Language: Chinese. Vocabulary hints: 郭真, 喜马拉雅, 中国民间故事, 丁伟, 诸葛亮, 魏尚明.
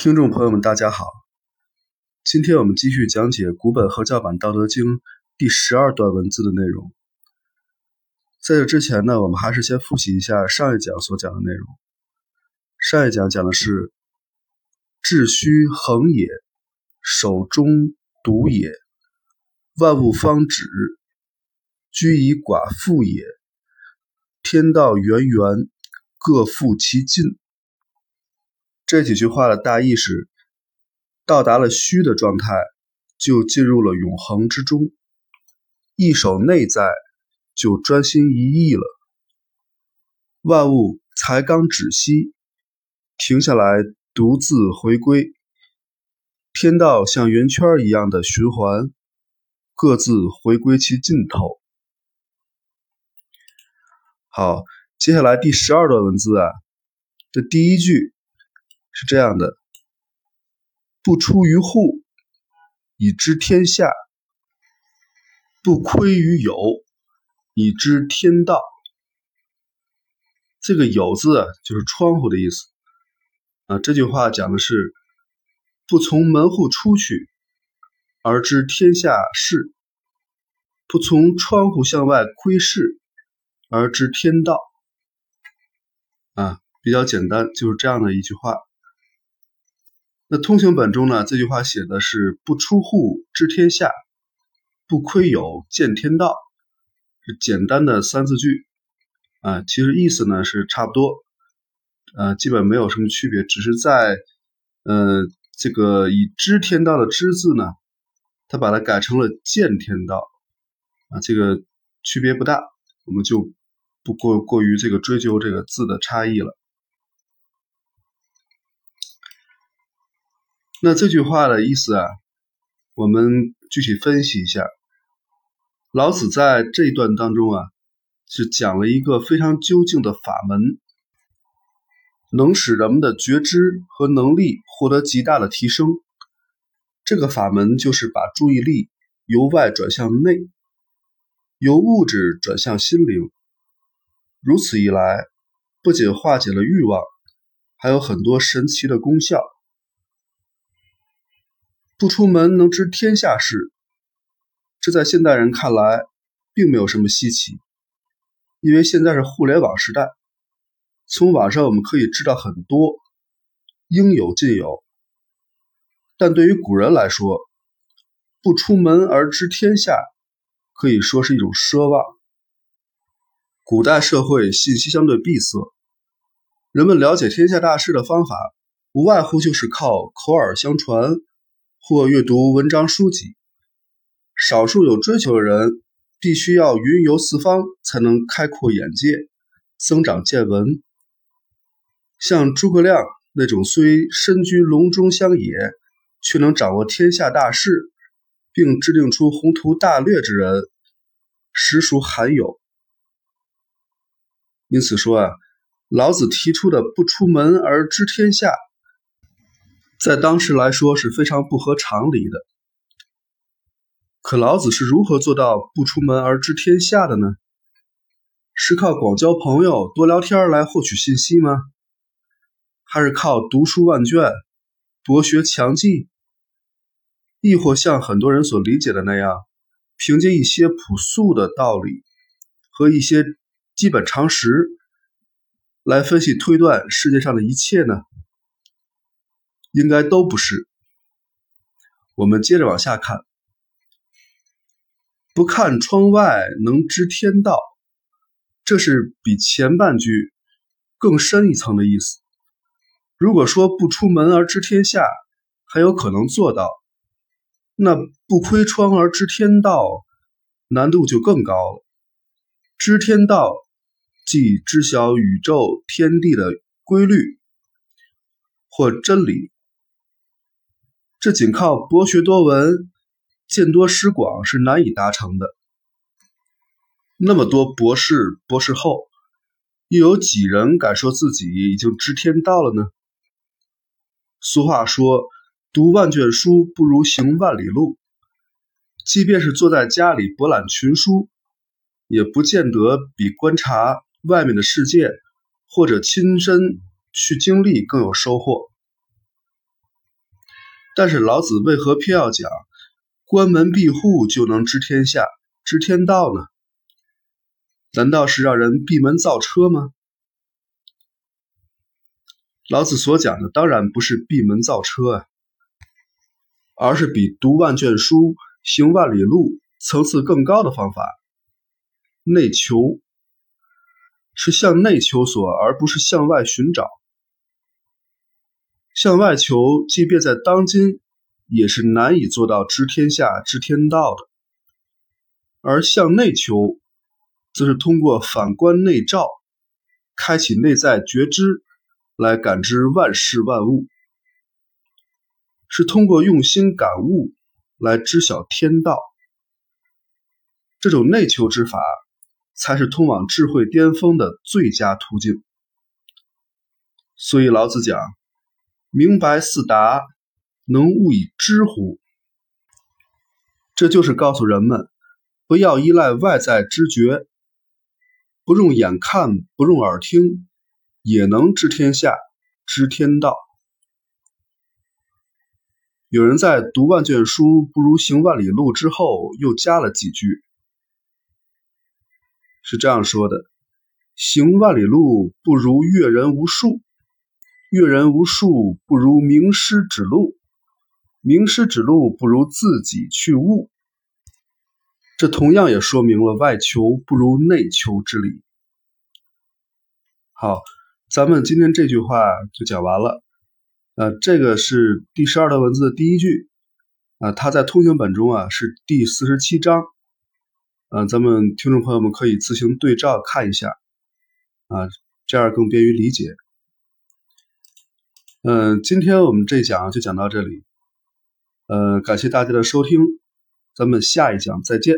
听众朋友们大家好，今天我们继续讲解古本合校版《道德经》第12段文字的内容。在这之前呢，我们还是先复习一下上一讲所讲的内容。上一讲讲的是致虚恒也，守中笃也，万物方止，居以寡妇也，天道源源，各复其尽。这几句话的大意是，到达了虚的状态，就进入了永恒之中，一守内在，就专心一意了。万物才刚止息，停下来独自回归，天道像圆圈一样的循环，各自回归其尽头。好，接下来第12段文字这第一句是这样的：不出于户，以知天下；不窥于有，以知天道。这个有字就是窗户的意思这句话讲的是不从门户出去而知天下事，不从窗户向外窥视而知天道比较简单，就是这样的一句话。那通行本中呢，这句话写的是不出户知天下，不窥有见天道，是简单的三字句其实意思呢是差不多基本没有什么区别，只是在这个以知天道的知字呢，它把它改成了见天道这个区别不大，我们就不过于这个追究这个字的差异了。那这句话的意思我们具体分析一下。老子在这一段当中是讲了一个非常究竟的法门，能使人们的觉知和能力获得极大的提升。这个法门就是把注意力由外转向内，由物质转向心灵。如此一来，不仅化解了欲望，还有很多神奇的功效。不出门能知天下事，这在现代人看来并没有什么稀奇，因为现在是互联网时代，从网上我们可以知道很多，应有尽有。但对于古人来说，不出门而知天下可以说是一种奢望。古代社会信息相对闭塞，人们了解天下大事的方法无外乎就是靠口耳相传或阅读文章书籍，少数有追求的人必须要云游四方才能开阔眼界，增长见闻。像诸葛亮那种虽身居笼中乡野，却能掌握天下大事并制定出宏图大略之人，实属罕有。因此说老子提出的不出门而知天下，在当时来说是非常不合常理的。可老子是如何做到不出门而知天下的呢？是靠广交朋友多聊天来获取信息吗？还是靠读书万卷博学强记？亦或像很多人所理解的那样，凭借一些朴素的道理和一些基本常识来分析推断世界上的一切呢？应该都不是。我们接着往下看。不看窗外能知天道，这是比前半句更深一层的意思。如果说不出门而知天下还有可能做到，那不窥窗而知天道难度就更高了。知天道即知晓宇宙天地的规律或真理，这仅靠博学多闻、见多识广是难以达成的。那么多博士、博士后，又有几人敢说自己已经知天道了呢？俗话说，读万卷书不如行万里路。即便是坐在家里博览群书，也不见得比观察外面的世界或者亲身去经历更有收获。但是老子为何偏要讲关门闭户就能知天下、知天道呢？难道是让人闭门造车吗？老子所讲的当然不是闭门造车啊，而是比读万卷书、行万里路层次更高的方法。内求是向内求索，而不是向外寻找。向外求即便在当今也是难以做到知天下、知天道的，而向内求则是通过反观内照，开启内在觉知来感知万事万物，是通过用心感悟来知晓天道。这种内求之法才是通往智慧巅峰的最佳途径。所以老子讲，明白四达，能悟以知乎。这就是告诉人们，不要依赖外在知觉，不用眼看，不用耳听，也能知天下、知天道。有人在读万卷书不如行万里路之后又加了几句，是这样说的：行万里路不如阅人无数，阅人无数不如名师指路，名师指路不如自己去悟。这同样也说明了外求不如内求之理。好，咱们今天这句话就讲完了。这个是第12段文字的第一句，它在通行本中是第47章，咱们听众朋友们可以自行对照看一下，这样更便于理解。今天我们这讲就讲到这里，感谢大家的收听，咱们下一讲再见。